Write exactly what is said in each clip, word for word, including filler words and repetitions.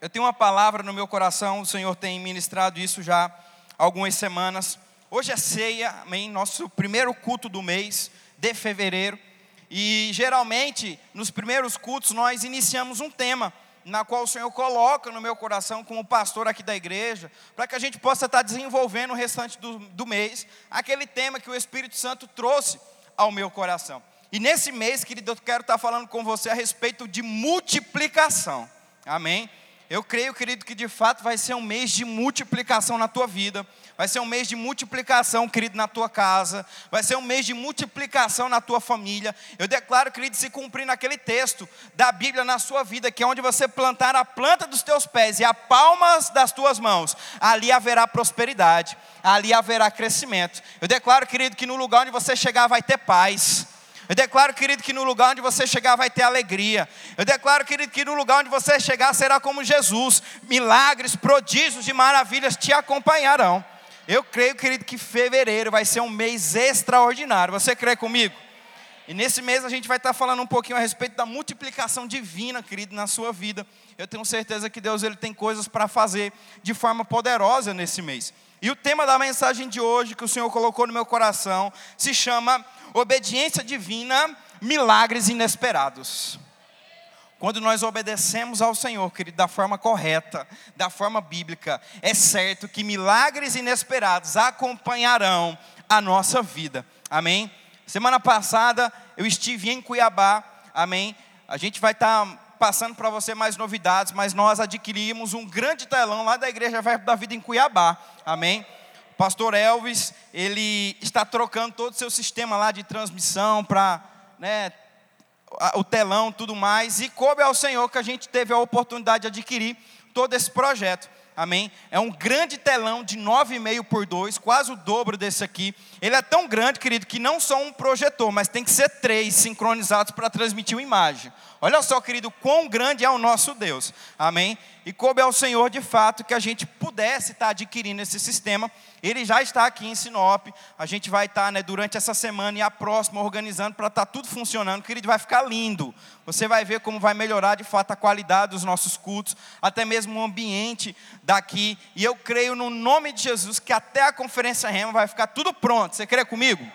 eu tenho uma palavra no meu coração, o Senhor tem ministrado isso já há algumas semanas. Hoje é ceia, amém? Nosso primeiro culto do mês de fevereiro. E geralmente, nos primeiros cultos, nós iniciamos um tema, na qual o Senhor coloca no meu coração como pastor aqui da igreja, para que a gente possa estar desenvolvendo o restante do, do mês, aquele tema que o Espírito Santo trouxe ao meu coração. E nesse mês, querido, eu quero estar falando com você a respeito de multiplicação. Amém? Eu creio, querido, que de fato vai ser um mês de multiplicação na tua vida. Vai ser um mês de multiplicação, querido, na tua casa. Vai ser um mês de multiplicação na tua família. Eu declaro, querido, se cumprir naquele texto da Bíblia na sua vida, que é onde você plantar a planta dos teus pés e a palmas das tuas mãos, ali haverá prosperidade, ali haverá crescimento. Eu declaro, querido, que no lugar onde você chegar vai ter paz. Eu declaro, querido, que no lugar onde você chegar vai ter alegria. Eu declaro, querido, que no lugar onde você chegar será como Jesus. Milagres, prodígios e maravilhas te acompanharão. Eu creio, querido, que fevereiro vai ser um mês extraordinário. Você crê comigo? E nesse mês a gente vai estar falando um pouquinho a respeito da multiplicação divina, querido, na sua vida. Eu tenho certeza que Deus ele tem coisas para fazer de forma poderosa nesse mês. E o tema da mensagem de hoje que o Senhor colocou no meu coração se chama Obediência Divina, Milagres Inesperados. Quando nós obedecemos ao Senhor, querido, da forma correta, da forma bíblica, é certo que milagres inesperados acompanharão a nossa vida. Amém? Semana passada eu estive em Cuiabá. Amém? A gente vai estar passando para você mais novidades, mas nós adquirimos um grande telão lá da Igreja Verbo da Vida em Cuiabá, amém? O pastor Elvis, ele está trocando todo o seu sistema lá de transmissão para, né, o telão, tudo mais, e coube ao Senhor que a gente teve a oportunidade de adquirir todo esse projeto. Amém? É um grande telão de nove e meio por dois, quase o dobro desse aqui. Ele é tão grande, querido, que não só um projetor, mas tem que ser três sincronizados para transmitir uma imagem. Olha só, querido, quão grande é o nosso Deus. Amém? E coube ao Senhor, de fato, que a gente pudesse estar adquirindo esse sistema. Ele já está aqui em Sinop. A gente vai estar, né, durante essa semana e a próxima organizando para estar tudo funcionando. Querido, vai ficar lindo. Você vai ver como vai melhorar, de fato, a qualidade dos nossos cultos, até mesmo o ambiente daqui, e eu creio no nome de Jesus que até a Conferência Rema vai ficar tudo pronto. Você crê comigo?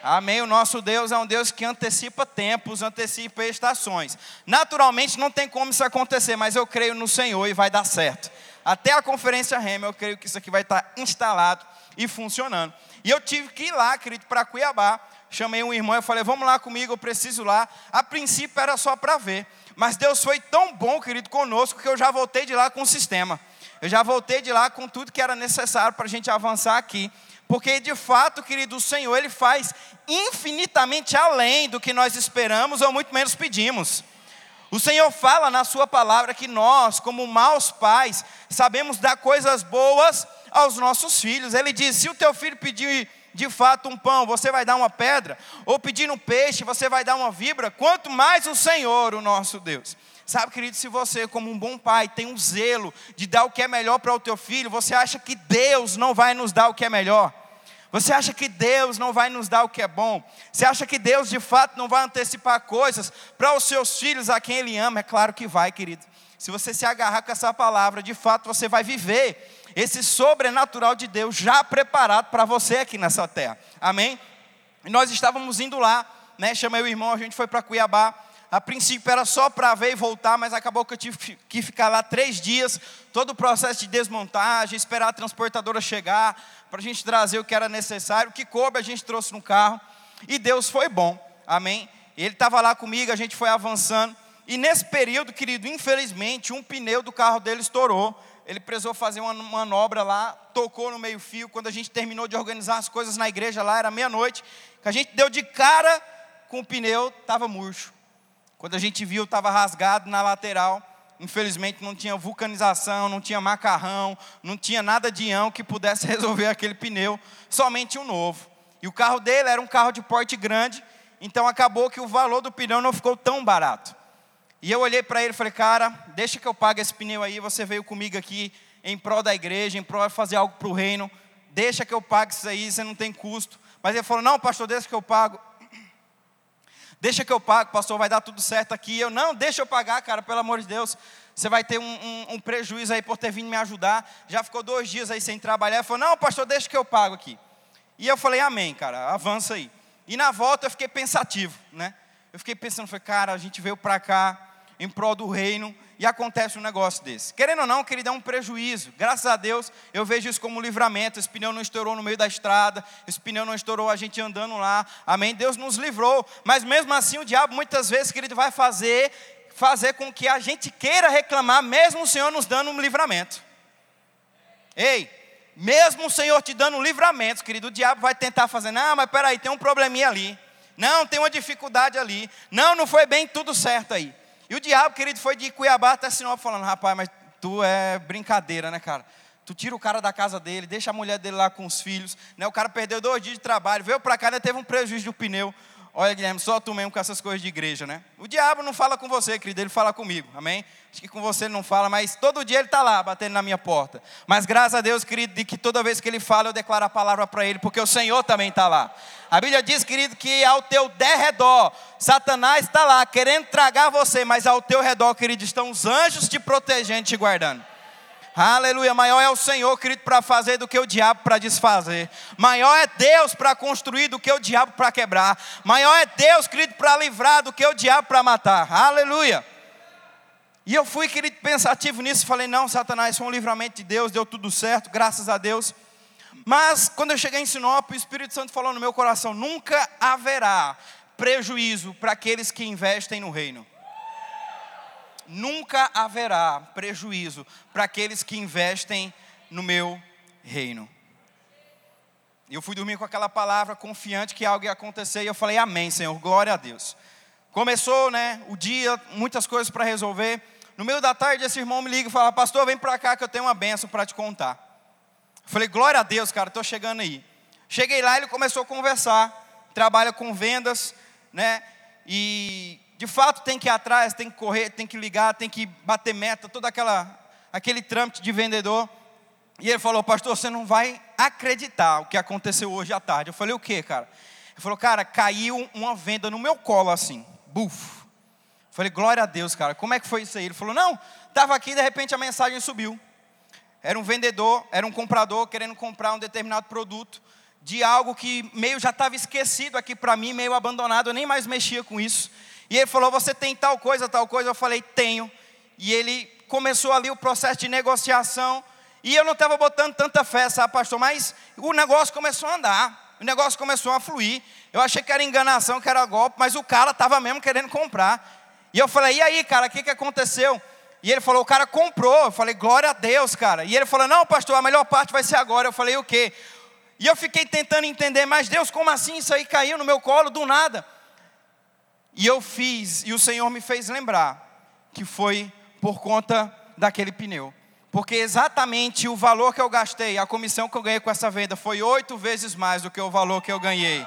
Amém? O nosso Deus é um Deus que antecipa tempos, antecipa estações. Naturalmente não tem como isso acontecer, mas eu creio no Senhor e vai dar certo. Até a Conferência Rema eu creio que isso aqui vai estar instalado e funcionando. E eu tive que ir lá, querido, para Cuiabá. Chamei um irmão e falei, vamos lá comigo, eu preciso lá. A princípio era só para ver, mas Deus foi tão bom, querido, conosco, que eu já voltei de lá com o sistema. Eu já voltei de lá com tudo que era necessário para a gente avançar aqui. Porque de fato, querido, o Senhor ele faz infinitamente além do que nós esperamos ou muito menos pedimos. O Senhor fala na sua palavra que nós, como maus pais, sabemos dar coisas boas aos nossos filhos. Ele diz, se o teu filho pedir de fato um pão, você vai dar uma pedra? Ou pedir um peixe, você vai dar uma víbora? Quanto mais o Senhor, o nosso Deus. Sabe, querido, se você, como um bom pai, tem um zelo de dar o que é melhor para o teu filho, você acha que Deus não vai nos dar o que é melhor? Você acha que Deus não vai nos dar o que é bom? Você acha que Deus, de fato, não vai antecipar coisas para os seus filhos, a quem Ele ama? É claro que vai, querido. Se você se agarrar com essa palavra, de fato, você vai viver esse sobrenatural de Deus já preparado para você aqui nessa terra. Amém? E nós estávamos indo lá, né? Chamei o irmão, a gente foi para Cuiabá. A princípio era só para ver e voltar, mas acabou que eu tive que ficar lá três dias, todo o processo de desmontagem, esperar a transportadora chegar, para a gente trazer o que era necessário, o que coube a gente trouxe no carro, e Deus foi bom, amém? Ele estava lá comigo, a gente foi avançando, e nesse período, querido, infelizmente, um pneu do carro dele estourou, ele precisou fazer uma manobra lá, tocou no meio fio, quando a gente terminou de organizar as coisas na igreja lá, era meia-noite, que a gente deu de cara com o pneu, estava murcho. Quando a gente viu, estava rasgado na lateral. Infelizmente não tinha vulcanização, não tinha macarrão, não tinha nada de ião que pudesse resolver aquele pneu, somente um novo. E o carro dele era um carro de porte grande, então acabou que o valor do pneu não ficou tão barato. E eu olhei para ele e falei, cara, deixa que eu pague esse pneu aí, você veio comigo aqui em prol da igreja, em prol de fazer algo para o reino, deixa que eu pague isso aí, você não tem custo. Mas ele falou, não, pastor, deixa que eu pago. Deixa que eu pago, pastor, vai dar tudo certo aqui. Eu, não, deixa eu pagar, cara, pelo amor de Deus. você vai ter um, um, um prejuízo aí por ter vindo me ajudar. Já ficou dois dias aí sem trabalhar. Ele falou, não, pastor, deixa que eu pago aqui. E eu falei, amém, cara, avança aí. E na volta eu fiquei pensativo, né? Eu fiquei pensando, falei, cara, a gente veio para cá em prol do reino e acontece um negócio desse. Querendo ou não, querido, é um prejuízo. Graças a Deus, eu vejo isso como livramento. Esse pneu não estourou no meio da estrada, esse pneu não estourou a gente andando lá. Amém? Deus nos livrou. Mas mesmo assim, o diabo muitas vezes, querido, vai fazer, fazer com que a gente queira reclamar, mesmo o Senhor nos dando um livramento. Ei, mesmo o Senhor te dando um livramento, querido, o diabo vai tentar fazer, não, mas peraí, tem um probleminha ali. Não, tem uma dificuldade ali. Não, não foi bem tudo certo aí. E o diabo, querido, foi de Cuiabá até Sinop falando, rapaz, mas tu é brincadeira, né, cara? Tu tira o cara da casa dele, deixa a mulher dele lá com os filhos, né? O cara perdeu dois dias de trabalho, veio pra cá, ainda teve um prejuízo do pneu. Olha, Guilherme, só tu mesmo com essas coisas de igreja, né? O diabo não fala com você, querido, ele fala comigo, amém? Acho que com você ele não fala, mas todo dia ele está lá, batendo na minha porta. Mas graças a Deus, querido, de que toda vez que ele fala, eu declaro a palavra para ele, porque o Senhor também está lá. A Bíblia diz, querido, que ao teu derredor, Satanás está lá, querendo tragar você, mas ao teu redor, querido, estão os anjos te protegendo, te guardando. Aleluia, maior é o Senhor, querido, para fazer do que o diabo para desfazer. Maior é Deus para construir do que o diabo para quebrar. Maior é Deus, querido, para livrar do que o diabo para matar. Aleluia. E eu fui, querido, pensativo nisso. Falei, não, Satanás, foi um livramento de Deus, deu tudo certo, graças a Deus. Mas, quando eu cheguei em Sinop, o Espírito Santo falou no meu coração, nunca haverá prejuízo para aqueles que investem no reino. Nunca haverá prejuízo para aqueles que investem no meu reino. E eu fui dormir com aquela palavra confiante que algo ia acontecer. E eu falei, amém, Senhor, glória a Deus. Começou, né, o dia, muitas coisas para resolver. No meio da tarde, esse irmão me liga e fala, pastor, vem para cá que eu tenho uma bênção para te contar. Eu falei, glória a Deus, cara, estou chegando aí. Cheguei lá e ele começou a conversar. Trabalha com vendas, né, e... de fato tem que ir atrás, tem que correr, tem que ligar, tem que bater meta, todo aquela, aquele trâmite de vendedor. E ele falou, pastor, você não vai acreditar o que aconteceu hoje à tarde. Eu falei, o quê, cara? Ele falou, cara, caiu uma venda no meu colo assim, buf. Eu falei, glória a Deus, cara, como é que foi isso aí? Ele falou, não, estava aqui e de repente a mensagem subiu. Era um vendedor, era um comprador querendo comprar um determinado produto de algo que meio já estava esquecido aqui para mim, meio abandonado, eu nem mais mexia com isso. E ele falou, você tem tal coisa, tal coisa? Eu falei, tenho. E ele começou ali o processo de negociação. E eu não estava botando tanta fé, sabe, pastor? Mas o negócio começou a andar. O negócio começou a fluir. Eu achei que era enganação, que era golpe. Mas o cara estava mesmo querendo comprar. E eu falei, e aí, cara, o que, que aconteceu? E ele falou, o cara comprou. Eu falei, glória a Deus, cara. E ele falou, não, pastor, a melhor parte vai ser agora. Eu falei, o quê? E eu fiquei tentando entender. Mas, Deus, como assim isso aí caiu no meu colo do nada? E eu fiz, e o Senhor me fez lembrar que foi por conta daquele pneu. Porque exatamente o valor que eu gastei, a comissão que eu ganhei com essa venda foi oito vezes mais do que o valor que eu ganhei.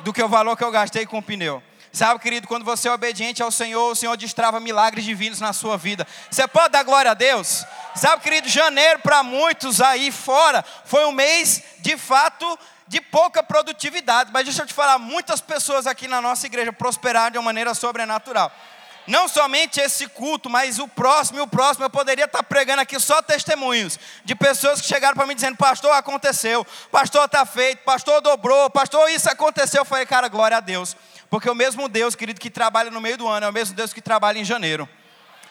Do que o valor que eu gastei com o pneu. Sabe, querido, quando você é obediente ao Senhor, o Senhor destrava milagres divinos na sua vida. Você pode dar glória a Deus? Sabe, querido, janeiro para muitos aí fora foi um mês de fato de pouca produtividade, mas deixa eu te falar, muitas pessoas aqui na nossa igreja prosperaram de uma maneira sobrenatural. Não somente esse culto, mas o próximo e o próximo, eu poderia estar pregando aqui só testemunhos de pessoas que chegaram para mim dizendo, pastor, aconteceu, pastor, está feito, pastor, dobrou, pastor, isso aconteceu. Eu falei, cara, glória a Deus, porque o mesmo Deus, querido, que trabalha no meio do ano, é o mesmo Deus que trabalha em janeiro.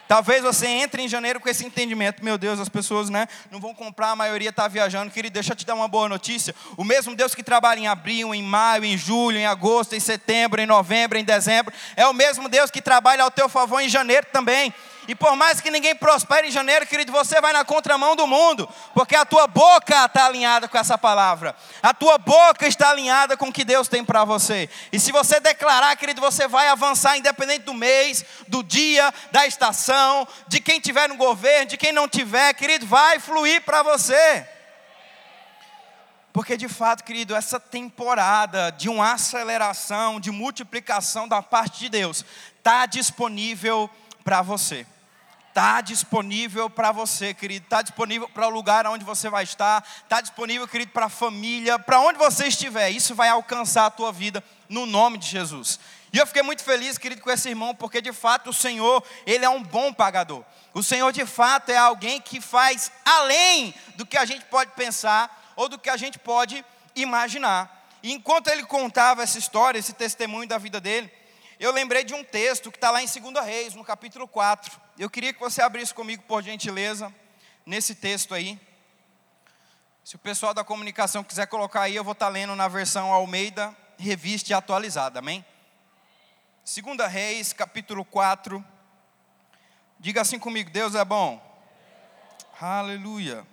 Talvez você entre em janeiro com esse entendimento, meu Deus, as pessoas, né, não vão comprar, a maioria está viajando. Querido, deixa eu te dar uma boa notícia. O mesmo Deus que trabalha em abril, em maio, em julho, em agosto, em setembro, em novembro, em dezembro, é o mesmo Deus que trabalha ao teu favor em janeiro também. E por mais que ninguém prospere em janeiro, querido, você vai na contramão do mundo, porque a tua boca está alinhada com essa palavra. A tua boca está alinhada com o que Deus tem para você. E se você declarar, querido, você vai avançar independente do mês, do dia, da estação, de quem tiver no governo, de quem não tiver, querido, vai fluir para você. Porque de fato, querido, essa temporada de uma aceleração, de multiplicação da parte de Deus, está disponível para você. Está disponível para você, querido. Está disponível para o lugar onde você vai estar. Está disponível, querido, para a família. Para onde você estiver. Isso vai alcançar a tua vida no nome de Jesus. E eu fiquei muito feliz, querido, com esse irmão. Porque, de fato, o Senhor, Ele é um bom pagador. O Senhor, de fato, é alguém que faz além do que a gente pode pensar. Ou do que a gente pode imaginar. E enquanto ele contava essa história, esse testemunho da vida dele, eu lembrei de um texto que está lá em dois Reis, no capítulo quatro. Eu queria que você abrisse comigo, por gentileza, nesse texto aí. Se o pessoal da comunicação quiser colocar aí, eu vou estar tá lendo na versão Almeida, revista e atualizada, amém? dois Reis, capítulo quatro. Diga assim comigo, Deus é bom. Aleluia.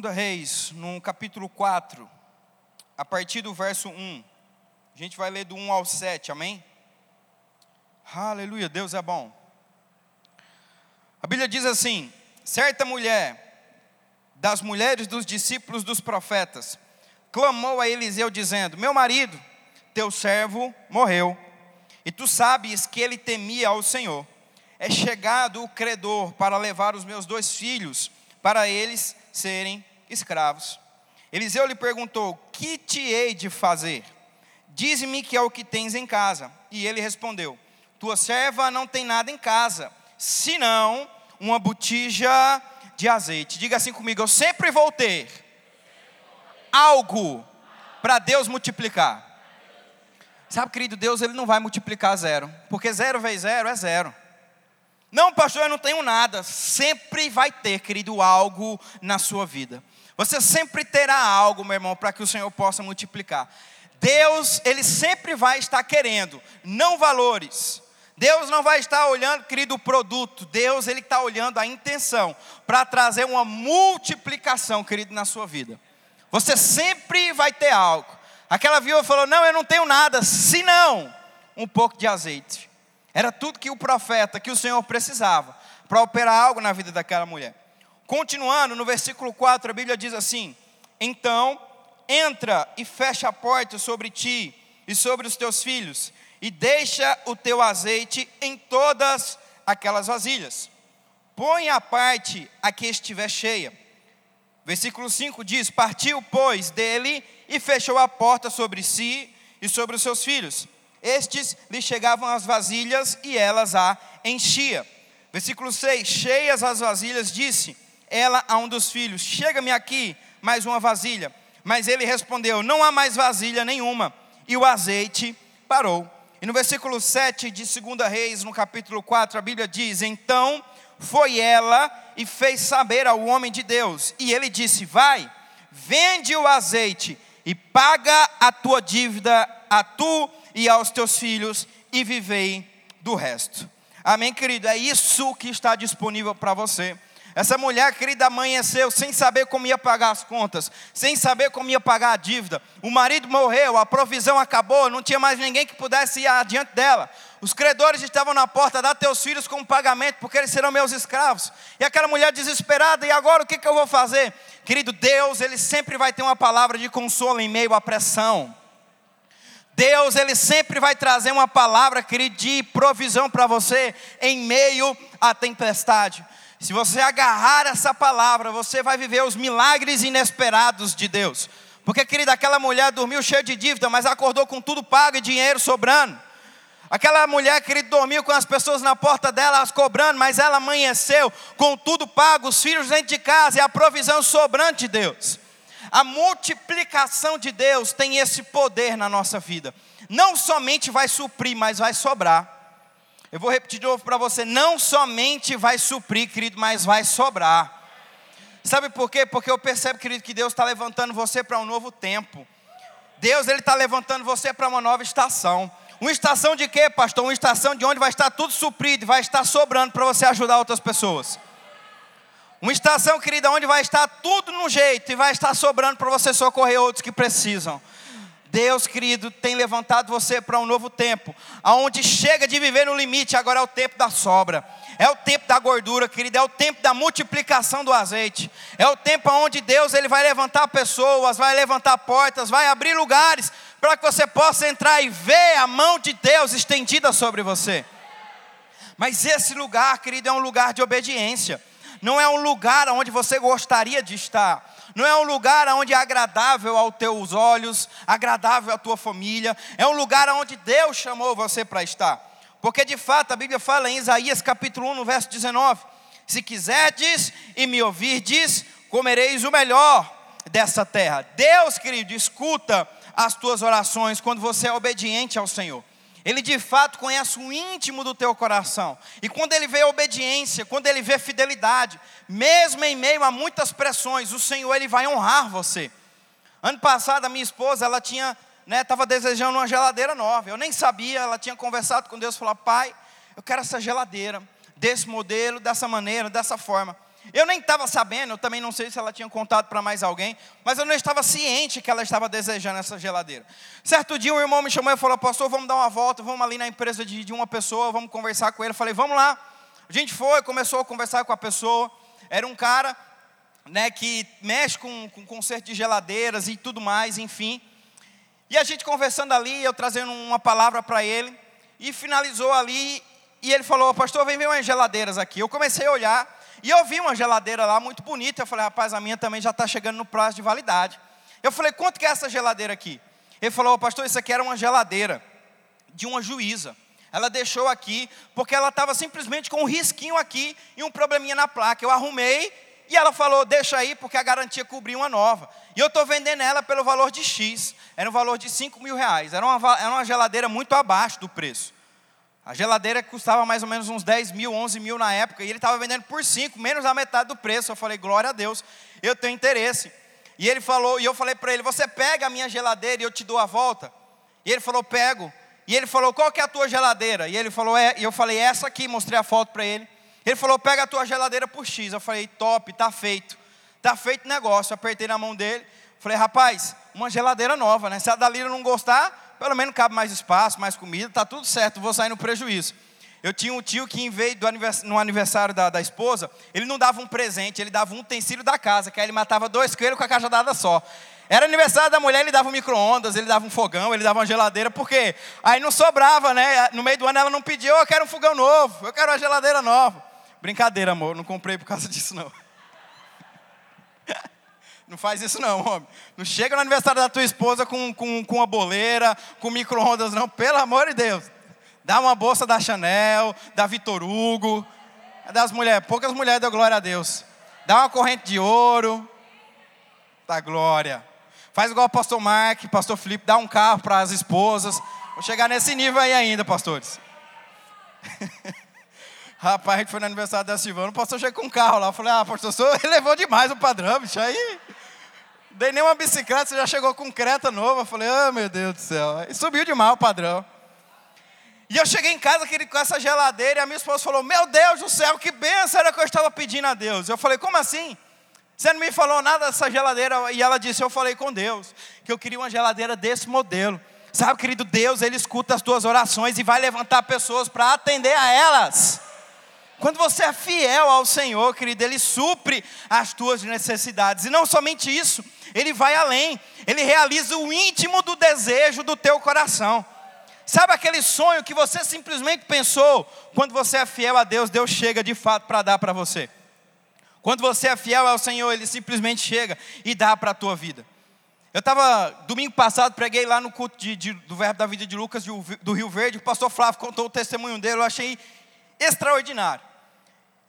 dois Reis, no capítulo quatro, a partir do verso um. A gente vai ler do um ao sete, amém? Aleluia, Deus é bom. A Bíblia diz assim: certa mulher, das mulheres dos discípulos dos profetas, clamou a Eliseu dizendo: meu marido, teu servo morreu, e tu sabes que ele temia ao Senhor. É chegado o credor para levar os meus dois filhos, para eles serem escravos. Eliseu lhe perguntou: que te hei de fazer? Diz-me que é o que tens em casa. E ele respondeu: tua serva não tem nada em casa, senão uma botija de azeite. Diga assim comigo: eu sempre vou ter algo para Deus multiplicar. Sabe, querido, Deus, Ele não vai multiplicar zero, porque zero vezes zero é zero. Não, pastor, eu não tenho nada. Sempre vai ter, querido, algo na sua vida. Você sempre terá algo, meu irmão, para que o Senhor possa multiplicar. Deus, Ele sempre vai estar querendo, não valores. Deus não vai estar olhando, querido, o produto. Deus, Ele está olhando a intenção para trazer uma multiplicação, querido, na sua vida. Você sempre vai ter algo. Aquela viúva falou: não, eu não tenho nada, senão um pouco de azeite. Era tudo que o profeta, que o Senhor precisava para operar algo na vida daquela mulher. Continuando, no versículo quatro, a Bíblia diz assim: então entra e fecha a porta sobre ti e sobre os teus filhos, e deixa o teu azeite em todas aquelas vasilhas. Põe à parte a que estiver cheia. Versículo cinco diz: partiu, pois, dele e fechou a porta sobre si e sobre os seus filhos. Estes lhe chegavam as vasilhas e elas a enchia. Versículo seis: cheias as vasilhas, disse ela a um dos filhos: chega-me aqui mais uma vasilha. Mas ele respondeu: não há mais vasilha nenhuma. E o azeite parou. E no versículo sete de dois Reis, no capítulo quatro, a Bíblia diz: então foi ela e fez saber ao homem de Deus. E ele disse: vai, vende o azeite e paga a tua dívida a tu e aos teus filhos, e vivei do resto. Amém, querido? É isso que está disponível para você. Essa mulher, querida, amanheceu sem saber como ia pagar as contas, sem saber como ia pagar a dívida. O marido morreu, a provisão acabou, não tinha mais ninguém que pudesse ir adiante dela. Os credores estavam na porta: dá teus filhos como pagamento, porque eles serão meus escravos. E aquela mulher desesperada: e agora o que, que eu vou fazer? Querido, Deus, Ele sempre vai ter uma palavra de consolo em meio à pressão. Deus, Ele sempre vai trazer uma palavra, querido, de provisão para você em meio à tempestade. Se você agarrar essa palavra, você vai viver os milagres inesperados de Deus. Porque, querida, aquela mulher dormiu cheia de dívida, mas acordou com tudo pago e dinheiro sobrando. Aquela mulher, querida, dormiu com as pessoas na porta dela, as cobrando, mas ela amanheceu com tudo pago, os filhos dentro de casa e a provisão sobrante de Deus. A multiplicação de Deus tem esse poder na nossa vida. Não somente vai suprir, mas vai sobrar. Eu vou repetir de novo para você: não somente vai suprir, querido, mas vai sobrar. Sabe por quê? Porque eu percebo, querido, que Deus está levantando você para um novo tempo. Deus, Ele está levantando você para uma nova estação. Uma estação de quê, pastor? Uma estação de onde vai estar tudo suprido, vai estar sobrando para você ajudar outras pessoas. Uma estação, querida, onde vai estar tudo no jeito e vai estar sobrando para você socorrer outros que precisam. Deus, querido, tem levantado você para um novo tempo, aonde chega de viver no limite. Agora é o tempo da sobra, é o tempo da gordura, querido, é o tempo da multiplicação do azeite. É o tempo onde Deus, Ele vai levantar pessoas, vai levantar portas, vai abrir lugares para que você possa entrar e ver a mão de Deus estendida sobre você. Mas esse lugar, querido, é um lugar de obediência. Não é um lugar onde você gostaria de estar. Não é um lugar onde é agradável aos teus olhos, agradável à tua família. É um lugar onde Deus chamou você para estar. Porque de fato a Bíblia fala em Isaías capítulo um, no verso dezenove. Se quiserdes e me ouvirdes, comereis o melhor dessa terra. Deus, querido, escuta as tuas orações quando você é obediente ao Senhor. Ele de fato conhece o íntimo do teu coração. E quando ele vê obediência, quando ele vê fidelidade, mesmo em meio a muitas pressões, o Senhor ele vai honrar você. Ano passado a minha esposa, ela tinha, né, estava desejando uma geladeira nova. Eu nem sabia, ela tinha conversado com Deus, falou: Pai, eu quero essa geladeira, desse modelo, dessa maneira, dessa forma. Eu nem estava sabendo, eu também não sei se ela tinha contado para mais alguém, mas eu não estava ciente que ela estava desejando essa geladeira. Certo dia um irmão me chamou e falou: Pastor, vamos dar uma volta, vamos ali na empresa de, de uma pessoa, vamos conversar com ele. Eu falei: Vamos lá. A gente foi, começou a conversar com a pessoa. Era um cara, né, que mexe com, com conserto de geladeiras e tudo mais, enfim. E a gente conversando ali, eu trazendo uma palavra para ele, e finalizou ali, e ele falou: Pastor, vem ver umas geladeiras aqui. Eu comecei a olhar. E eu vi uma geladeira lá, muito bonita. Eu falei: Rapaz, a minha também já está chegando no prazo de validade. Eu falei: Quanto que é essa geladeira aqui? Ele falou: Pastor, isso aqui era uma geladeira de uma juíza. Ela deixou aqui, porque ela estava simplesmente com um risquinho aqui e um probleminha na placa. Eu arrumei e ela falou: Deixa aí, porque a garantia cobriu uma nova. E eu estou vendendo ela pelo valor de X. Era um valor de cinco mil reais. Era uma, era uma geladeira muito abaixo do preço. A geladeira custava mais ou menos uns dez mil, onze mil na época. E ele estava vendendo por cinco, menos a metade do preço. Eu falei: Glória a Deus, eu tenho interesse. E ele falou, e eu falei para ele: Você pega a minha geladeira e eu te dou a volta? E ele falou: Pego. E ele falou: Qual que é a tua geladeira? E ele falou: É. E eu falei: Essa aqui, mostrei a foto para ele. Ele falou: Pega a tua geladeira por X. Eu falei: Top, tá feito. Tá feito o negócio. Eu apertei na mão dele. Falei: Rapaz, uma geladeira nova, né? Se a Dalila não gostar, pelo menos cabe mais espaço, mais comida, está tudo certo, vou sair no prejuízo. Eu tinha um tio que, em vez do aniversário, no aniversário da, da esposa, ele não dava um presente, ele dava um utensílio da casa, que aí ele matava dois coelhos com a cajadada só. Era aniversário da mulher, ele dava um micro-ondas, ele dava um fogão, ele dava uma geladeira, por quê? Aí não sobrava, né? No meio do ano ela não pediu: Eu quero um fogão novo, eu quero uma geladeira nova. Brincadeira, amor, não comprei por causa disso, não. Não faz isso não, homem. Não chega no aniversário da tua esposa com, com, com uma boleira, com micro-ondas não, pelo amor de Deus. Dá uma bolsa da Chanel, da Vitor Hugo, das mulheres. Poucas mulheres dão glória a Deus. Dá uma corrente de ouro, dá glória. Faz igual o pastor Mark, pastor Felipe, dá um carro para as esposas. Vou chegar nesse nível aí ainda, pastores. Rapaz, a gente foi no aniversário da Silvana, o pastor chegou com um carro lá. Eu falei: Ah, pastor, ele elevou demais o padrão, bicho, aí... Dei nem uma bicicleta, você já chegou com creta nova. Eu falei: Ah, oh, meu Deus do céu. E subiu demais o padrão. E eu cheguei em casa com essa geladeira e a minha esposa falou: Meu Deus do céu, que benção era que eu estava pedindo a Deus. Eu falei: Como assim? Você não me falou nada dessa geladeira. E ela disse: Eu falei com Deus que eu queria uma geladeira desse modelo. Sabe, querido, Deus, Ele escuta as tuas orações e vai levantar pessoas para atender a elas. Quando você é fiel ao Senhor, querido, Ele supre as tuas necessidades. E não somente isso, Ele vai além. Ele realiza o íntimo do desejo do teu coração. Sabe aquele sonho que você simplesmente pensou? Quando você é fiel a Deus, Deus chega de fato para dar para você. Quando você é fiel ao Senhor, Ele simplesmente chega e dá para a tua vida. Eu estava, domingo passado, preguei lá no culto de, de, do Verbo da Vida de Lucas, de, do Rio Verde. O pastor Flávio contou o testemunho dele, eu achei extraordinário.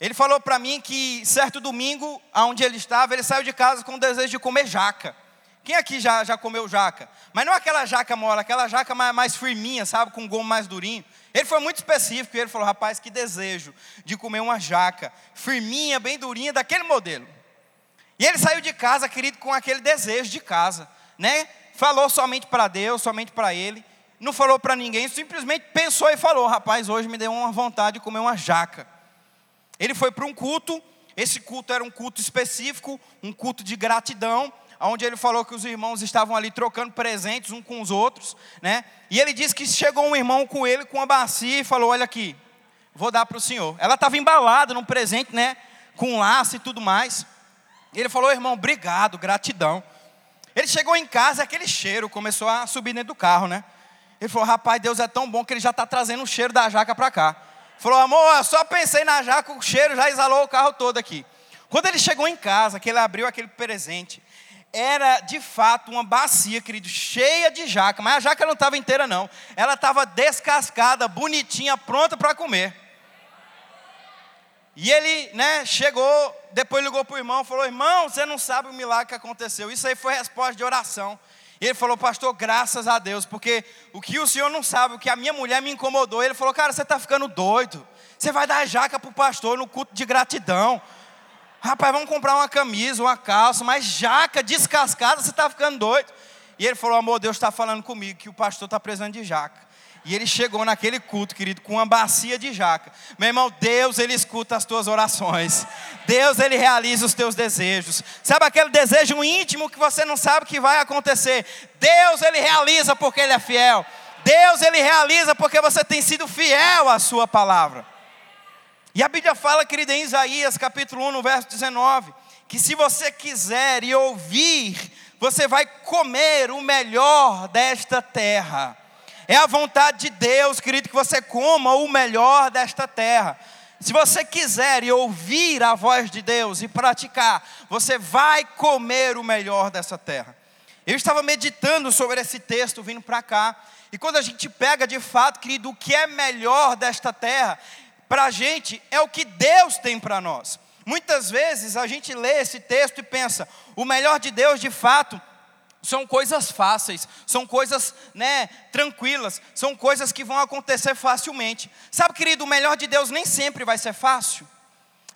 Ele falou para mim que certo domingo, onde ele estava, ele saiu de casa com o desejo de comer jaca. Quem aqui já, já comeu jaca? Mas não aquela jaca mole, aquela jaca mais, mais firminha, sabe? Com um gomo mais durinho. Ele foi muito específico, ele falou: Rapaz, que desejo de comer uma jaca firminha, bem durinha, daquele modelo. E ele saiu de casa, querido, com aquele desejo de casa, né? Falou somente para Deus, somente para ele. Não falou para ninguém, simplesmente pensou e falou: Rapaz, hoje me deu uma vontade de comer uma jaca. Ele foi para um culto, esse culto era um culto específico, um culto de gratidão, onde ele falou que os irmãos estavam ali trocando presentes um com os outros, né? E ele disse que chegou um irmão com ele, com uma bacia, e falou: Olha aqui, vou dar para o senhor. Ela estava embalada num presente, né? Com um laço e tudo mais. Ele falou: Irmão, obrigado, gratidão. Ele chegou em casa, aquele cheiro começou a subir dentro do carro, né? Ele falou: Rapaz, Deus é tão bom que Ele já está trazendo o cheiro da jaca para cá. Falou, amor, eu só pensei na jaca, o cheiro já exalou o carro todo aqui. Quando ele chegou em casa, que ele abriu aquele presente, era de fato uma bacia, querido, cheia de jaca. Mas a jaca não estava inteira não, ela estava descascada, bonitinha, pronta para comer. E ele, né, chegou, depois ligou para o irmão, falou, irmão, você não sabe o milagre que aconteceu. Isso aí foi resposta de oração. E ele falou, pastor, graças a Deus, porque o que o senhor não sabe, o que a minha mulher me incomodou. Ele falou, cara, você está ficando doido. Você vai dar jaca para o pastor no culto de gratidão. Rapaz, vamos comprar uma camisa, uma calça, mas jaca descascada, você está ficando doido. E ele falou, amor, Deus está falando comigo que o pastor está precisando de jaca. E ele chegou naquele culto, querido, com uma bacia de jaca. Meu irmão, Deus, Ele escuta as tuas orações. Deus, Ele realiza os teus desejos. Sabe aquele desejo íntimo que você não sabe que vai acontecer? Deus, Ele realiza porque Ele é fiel. Deus, Ele realiza porque você tem sido fiel à sua palavra. E a Bíblia fala, querido, em Isaías, capítulo um, no verso dezenove, que se você quiser e ouvir, você vai comer o melhor desta terra. É a vontade de Deus, querido, que você coma o melhor desta terra. Se você quiser e ouvir a voz de Deus e praticar, você vai comer o melhor dessa terra. Eu estava meditando sobre esse texto vindo para cá. E quando a gente pega de fato, querido, o que é melhor desta terra, para a gente é o que Deus tem para nós. Muitas vezes a gente lê esse texto e pensa, o melhor de Deus de fato são coisas fáceis, são coisas, né, tranquilas, são coisas que vão acontecer facilmente. Sabe, querido, o melhor de Deus nem sempre vai ser fácil.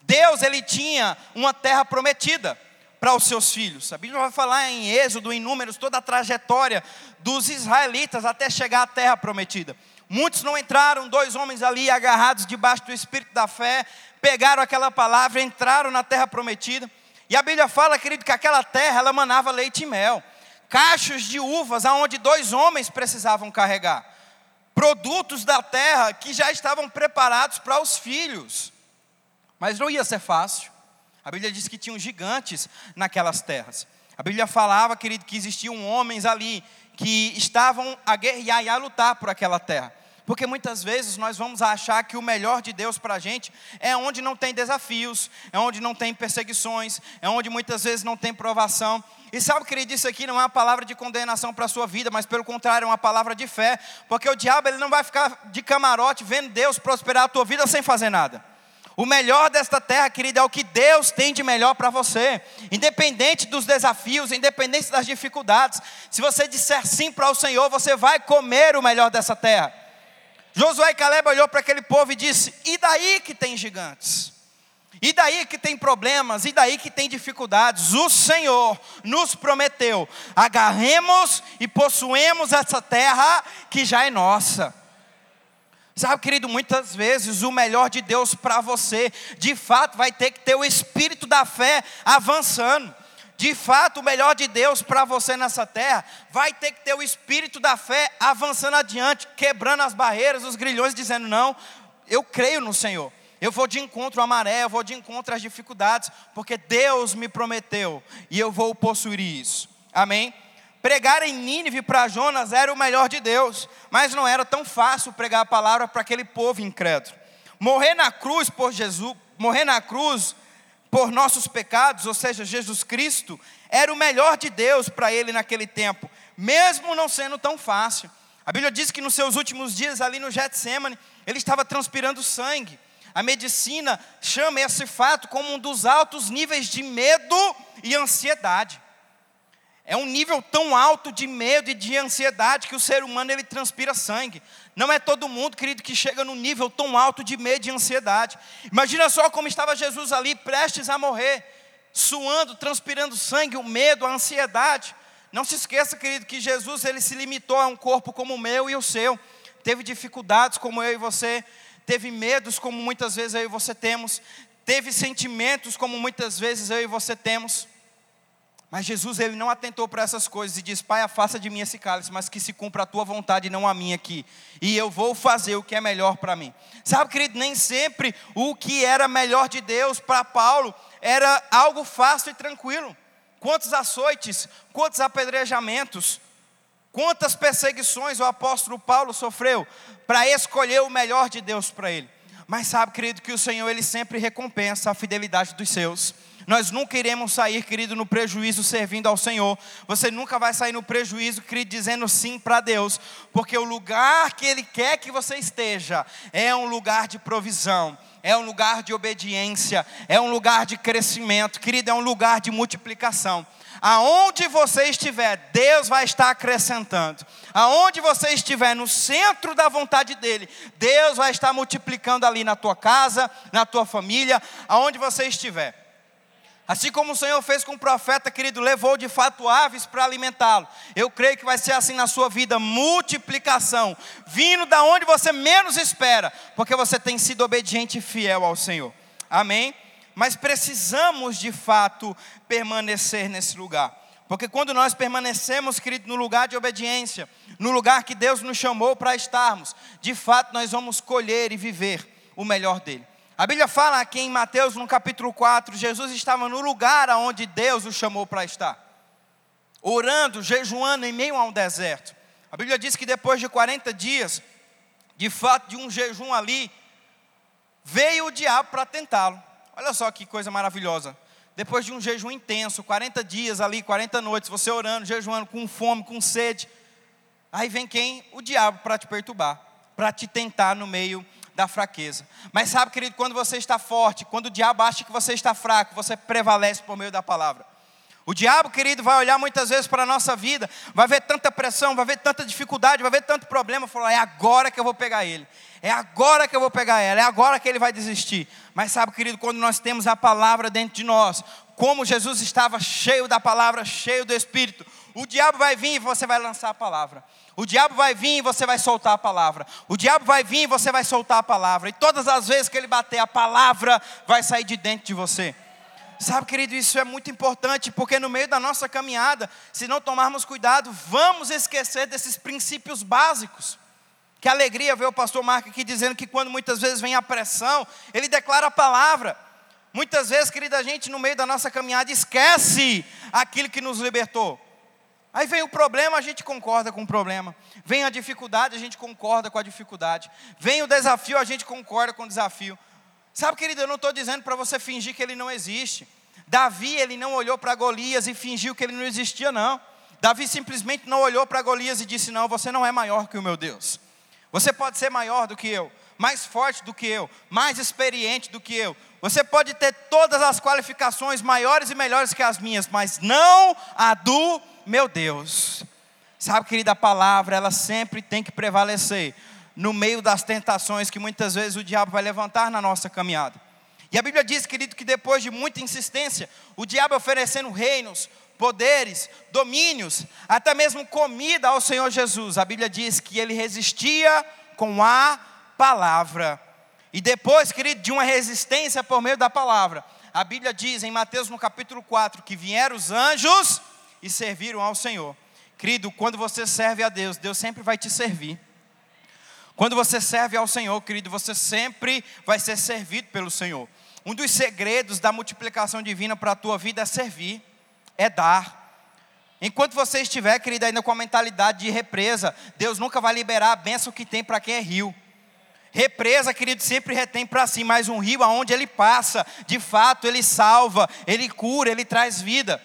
Deus, Ele tinha uma terra prometida para os seus filhos. A Bíblia vai falar em Êxodo, em Números, toda a trajetória dos israelitas até chegar à terra prometida. Muitos não entraram, dois homens ali agarrados debaixo do espírito da fé, pegaram aquela palavra, entraram na terra prometida. E a Bíblia fala, querido, que aquela terra, ela manava leite e mel. Cachos de uvas, aonde dois homens precisavam carregar. Produtos da terra que já estavam preparados para os filhos. Mas não ia ser fácil. A Bíblia diz que tinham gigantes naquelas terras. A Bíblia falava, querido, que existiam homens ali que estavam a guerrear e a lutar por aquela terra. Porque muitas vezes nós vamos achar que o melhor de Deus para a gente é onde não tem desafios, é onde não tem perseguições, é onde muitas vezes não tem provação. E sabe, querido, isso aqui não é uma palavra de condenação para a sua vida, mas pelo contrário, é uma palavra de fé. Porque o diabo, ele não vai ficar de camarote vendo Deus prosperar a tua vida sem fazer nada. O melhor desta terra, querido, é o que Deus tem de melhor para você. Independente dos desafios, independente das dificuldades. Se você disser sim para o Senhor, você vai comer o melhor dessa terra. Josué e Caleb olhou para aquele povo e disse, e daí que tem gigantes? E daí que tem problemas? E daí que tem dificuldades? O Senhor nos prometeu, agarremos e possuemos essa terra que já é nossa. Sabe, querido, muitas vezes o melhor de Deus para você, de fato, vai ter que ter o espírito da fé avançando. De fato, o melhor de Deus para você nessa terra vai ter que ter o espírito da fé avançando adiante, quebrando as barreiras, os grilhões, dizendo, não, eu creio no Senhor. Eu vou de encontro à maré, eu vou de encontro às dificuldades, porque Deus me prometeu e eu vou possuir isso. Amém? Pregar em Nínive para Jonas era o melhor de Deus, mas não era tão fácil pregar a palavra para aquele povo incrédulo. Morrer na cruz por Jesus, morrer na cruz... por nossos pecados, ou seja, Jesus Cristo, era o melhor de Deus para ele naquele tempo, mesmo não sendo tão fácil. A Bíblia diz que nos seus últimos dias, ali no Getsêmani, ele estava transpirando sangue. A medicina chama esse fato como um dos altos níveis de medo e ansiedade. É um nível tão alto de medo e de ansiedade que o ser humano, ele transpira sangue. Não é todo mundo, querido, que chega num nível tão alto de medo e ansiedade. Imagina só como estava Jesus ali, prestes a morrer, suando, transpirando sangue, o medo, a ansiedade. Não se esqueça, querido, que Jesus, ele se limitou a um corpo como o meu e o seu. Teve dificuldades como eu e você, teve medos como muitas vezes eu e você temos, teve sentimentos como muitas vezes eu e você temos. Mas Jesus, ele não atentou para essas coisas e disse, Pai, afasta de mim esse cálice, mas que se cumpra a tua vontade e não a minha aqui. E eu vou fazer o que é melhor para mim. Sabe, querido, nem sempre o que era melhor de Deus para Paulo era algo fácil e tranquilo. Quantos açoites, quantos apedrejamentos, quantas perseguições o apóstolo Paulo sofreu para escolher o melhor de Deus para ele. Mas sabe, querido, que o Senhor, Ele sempre recompensa a fidelidade dos seus. Nós nunca iremos sair, querido, no prejuízo servindo ao Senhor. Você nunca vai sair no prejuízo, querido, dizendo sim para Deus. Porque o lugar que Ele quer que você esteja é um lugar de provisão. É um lugar de obediência, é um lugar de crescimento, querido, é um lugar de multiplicação. Aonde você estiver, Deus vai estar acrescentando. Aonde você estiver, no centro da vontade dEle, Deus vai estar multiplicando ali na tua casa, na tua família, aonde você estiver. Assim como o Senhor fez com o profeta, querido, levou de fato aves para alimentá-lo. Eu creio que vai ser assim na sua vida, multiplicação, vindo da onde você menos espera, porque você tem sido obediente e fiel ao Senhor. Amém? Mas precisamos de fato permanecer nesse lugar. Porque quando nós permanecemos, querido, no lugar de obediência, no lugar que Deus nos chamou para estarmos, de fato nós vamos colher e viver o melhor dEle. A Bíblia fala aqui em Mateus, no capítulo quatro, Jesus estava no lugar onde Deus o chamou para estar. Orando, jejuando em meio a um deserto. A Bíblia diz que depois de quarenta dias, de fato de um jejum ali, veio o diabo para tentá-lo. Olha só que coisa maravilhosa. Depois de um jejum intenso, quarenta dias ali, quarenta noites, você orando, jejuando, com fome, com sede. Aí vem quem? O diabo para te perturbar, para te tentar no meio da fraqueza. Mas sabe, querido, quando você está forte, quando o diabo acha que você está fraco, você prevalece por meio da palavra. O diabo, querido, vai olhar muitas vezes para a nossa vida, vai ver tanta pressão, vai ver tanta dificuldade, vai ver tanto problema, falar, é agora que eu vou pegar ele, é agora que eu vou pegar ela, é agora que ele vai desistir. Mas sabe, querido, quando nós temos a palavra dentro de nós, como Jesus estava cheio da palavra, cheio do Espírito, o diabo vai vir e você vai lançar a palavra. O diabo vai vir e você vai soltar a palavra. O diabo vai vir e você vai soltar a palavra. E todas as vezes que ele bater, a palavra vai sair de dentro de você. Sabe, querido, isso é muito importante, porque no meio da nossa caminhada, se não tomarmos cuidado, vamos esquecer desses princípios básicos. Que alegria ver o pastor Mark aqui dizendo que quando muitas vezes vem a pressão, ele declara a palavra. Muitas vezes, querido, a gente no meio da nossa caminhada esquece aquilo que nos libertou. Aí vem o problema, a gente concorda com o problema. Vem a dificuldade, a gente concorda com a dificuldade. Vem o desafio, a gente concorda com o desafio. Sabe, querido, eu não estou dizendo para você fingir que ele não existe. Davi, ele não olhou para Golias e fingiu que ele não existia, não. Davi simplesmente não olhou para Golias e disse, não, você não é maior que o meu Deus. Você pode ser maior do que eu, mais forte do que eu, mais experiente do que eu. Você pode ter todas as qualificações maiores e melhores que as minhas, mas não a do meu Deus. Sabe, querida, a palavra, ela sempre tem que prevalecer no meio das tentações que muitas vezes o diabo vai levantar na nossa caminhada. E a Bíblia diz, querido, que depois de muita insistência, o diabo oferecendo reinos, poderes, domínios, até mesmo comida ao Senhor Jesus, a Bíblia diz que ele resistia com a palavra. E depois, querido, de uma resistência por meio da palavra, a Bíblia diz em Mateus no capítulo quatro, que vieram os anjos e serviram ao Senhor. Querido, quando você serve a Deus, Deus sempre vai te servir. Quando você serve ao Senhor, querido, você sempre vai ser servido pelo Senhor. Um dos segredos da multiplicação divina para a tua vida é servir, é dar. Enquanto você estiver, querido, ainda com a mentalidade de represa, Deus nunca vai liberar a bênção que tem para quem é rio. Represa, querido, sempre retém para si, mas um rio aonde ele passa, de fato, ele salva, ele cura, ele traz vida.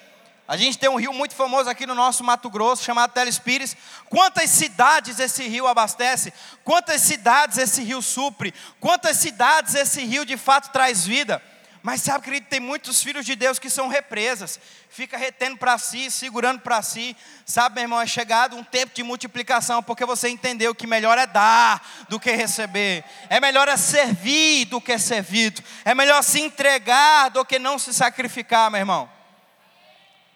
A gente tem um rio muito famoso aqui no nosso Mato Grosso, chamado Teles Pires. Quantas cidades esse rio abastece? Quantas cidades esse rio supre? Quantas cidades esse rio de fato traz vida? Mas sabe, querido, tem muitos filhos de Deus que são represas. Fica retendo para si, segurando para si. Sabe, meu irmão, é chegado um tempo de multiplicação, porque você entendeu que melhor é dar do que receber. É melhor é servir do que servido. É melhor se entregar do que não se sacrificar, meu irmão.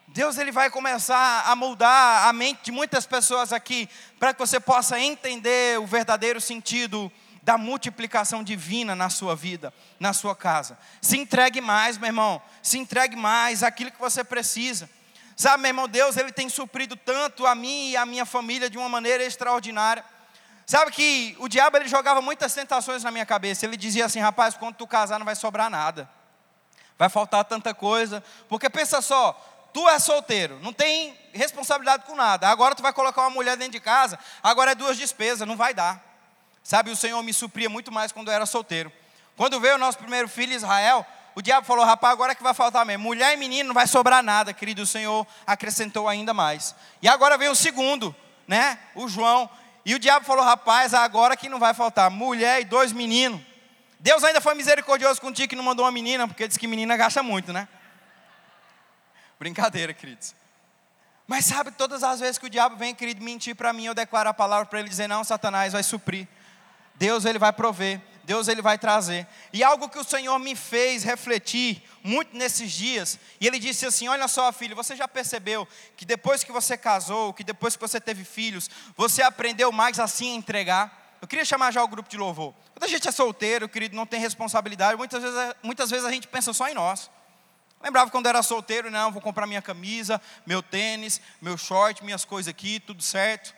Deus, ele vai começar a moldar a mente de muitas pessoas aqui, para que você possa entender o verdadeiro sentido da multiplicação divina na sua vida, na sua casa. Se entregue mais, meu irmão. Se entregue mais àquilo que você precisa. Sabe, meu irmão, Deus, ele tem suprido tanto a mim e a minha família de uma maneira extraordinária. Sabe que o diabo, ele jogava muitas tentações na minha cabeça. Ele dizia assim, rapaz, quando tu casar não vai sobrar nada. Vai faltar tanta coisa. Porque pensa só, tu é solteiro, não tem responsabilidade com nada. Agora tu vai colocar uma mulher dentro de casa, agora é duas despesas, não vai dar. Sabe, o Senhor me supria muito mais quando eu era solteiro. Quando veio o nosso primeiro filho, Israel, o diabo falou, rapaz, agora é que vai faltar mesmo. Mulher e menino, não vai sobrar nada, querido. O Senhor acrescentou ainda mais. E agora veio o segundo, né? O João. E o diabo falou, rapaz, agora que não vai faltar. Mulher e dois meninos. Deus ainda foi misericordioso contigo que não mandou uma menina, porque disse que menina gasta muito, né? Brincadeira, queridos. Mas sabe, todas as vezes que o diabo vem, querido, mentir para mim, eu declaro a palavra para ele dizer, não, Satanás vai suprir. Deus, ele vai prover. Deus, ele vai trazer. E algo que o Senhor me fez refletir muito nesses dias, e ele disse assim, olha só, filho, você já percebeu que depois que você casou, que depois que você teve filhos, você aprendeu mais assim a entregar? Eu queria chamar já o grupo de louvor. Quando a gente é solteiro, querido, não tem responsabilidade, muitas vezes, muitas vezes a gente pensa só em nós. Lembrava quando eu era solteiro, não, vou comprar minha camisa, meu tênis, meu short, minhas coisas aqui, tudo certo.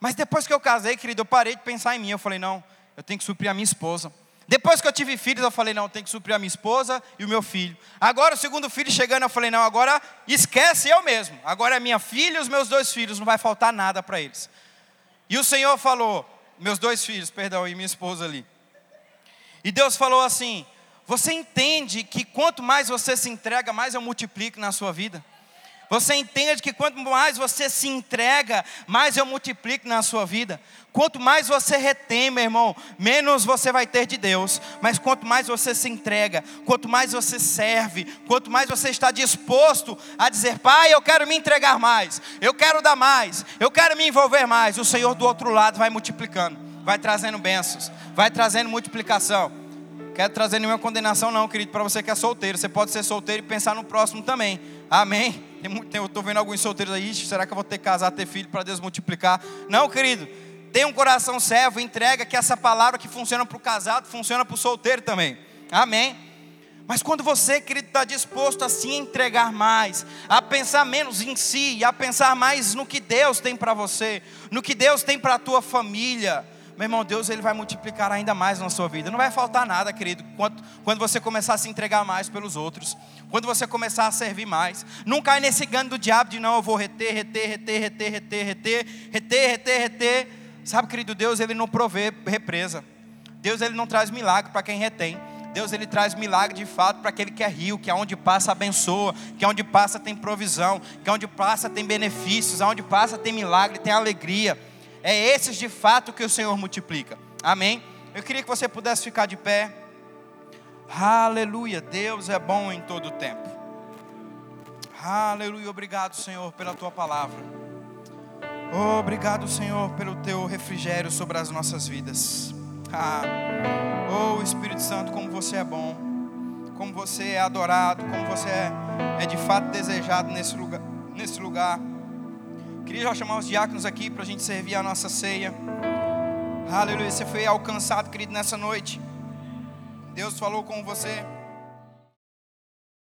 Mas depois que eu casei, querido, eu parei de pensar em mim. Eu falei, não, eu tenho que suprir a minha esposa. Depois que eu tive filhos, eu falei, não, eu tenho que suprir a minha esposa e o meu filho. Agora o segundo filho chegando, eu falei, não, agora esquece eu mesmo. Agora é minha filha e os meus dois filhos, não vai faltar nada para eles. E o Senhor falou, meus dois filhos, perdão, e minha esposa ali. E Deus falou assim... Você entende que quanto mais você se entrega, mais eu multiplico na sua vida? Você entende que quanto mais você se entrega, mais eu multiplico na sua vida? Quanto mais você retém, meu irmão, menos você vai ter de Deus. Mas quanto mais você se entrega, quanto mais você serve, quanto mais você está disposto a dizer, Pai, eu quero me entregar mais, eu quero dar mais, eu quero me envolver mais. O Senhor do outro lado vai multiplicando, vai trazendo bênçãos, vai trazendo multiplicação. Quero trazer nenhuma condenação não, querido, para você que é solteiro. Você pode ser solteiro e pensar no próximo também. Amém? Eu estou vendo alguns solteiros aí, será que eu vou ter que casar, ter filho para Deus multiplicar? Não, querido. Tenha um coração servo, entrega, que essa palavra que funciona para o casado, funciona para o solteiro também. Amém? Mas quando você, querido, está disposto a se entregar mais, a pensar menos em si, a pensar mais no que Deus tem para você, no que Deus tem para a tua família... Meu irmão, Deus, ele vai multiplicar ainda mais na sua vida. Não vai faltar nada, querido, quando, quando você começar a se entregar mais pelos outros. Quando você começar a servir mais. Não cai nesse engano do diabo de não, eu vou reter, reter, reter, reter, reter, reter, reter, reter, reter. Sabe, querido, Deus, ele não provê represa. Deus, ele não traz milagre para quem retém. Deus, ele traz milagre de fato para aquele que é rio, que aonde passa abençoa, que aonde passa tem provisão, que aonde passa tem benefícios, aonde passa tem milagre, tem alegria. É esses de fato que o Senhor multiplica. Amém? Eu queria que você pudesse ficar de pé. Aleluia. Deus é bom em todo o tempo. Aleluia. Obrigado, Senhor, pela tua palavra. Obrigado, Senhor, pelo teu refrigério sobre as nossas vidas. Ah. Oh, Espírito Santo, como você é bom. Como você é adorado. Como você é, é de fato desejado nesse lugar. Nesse lugar. Queria já chamar os diáconos aqui para a gente servir a nossa ceia. Aleluia, você foi alcançado, querido, nessa noite. Deus falou com você.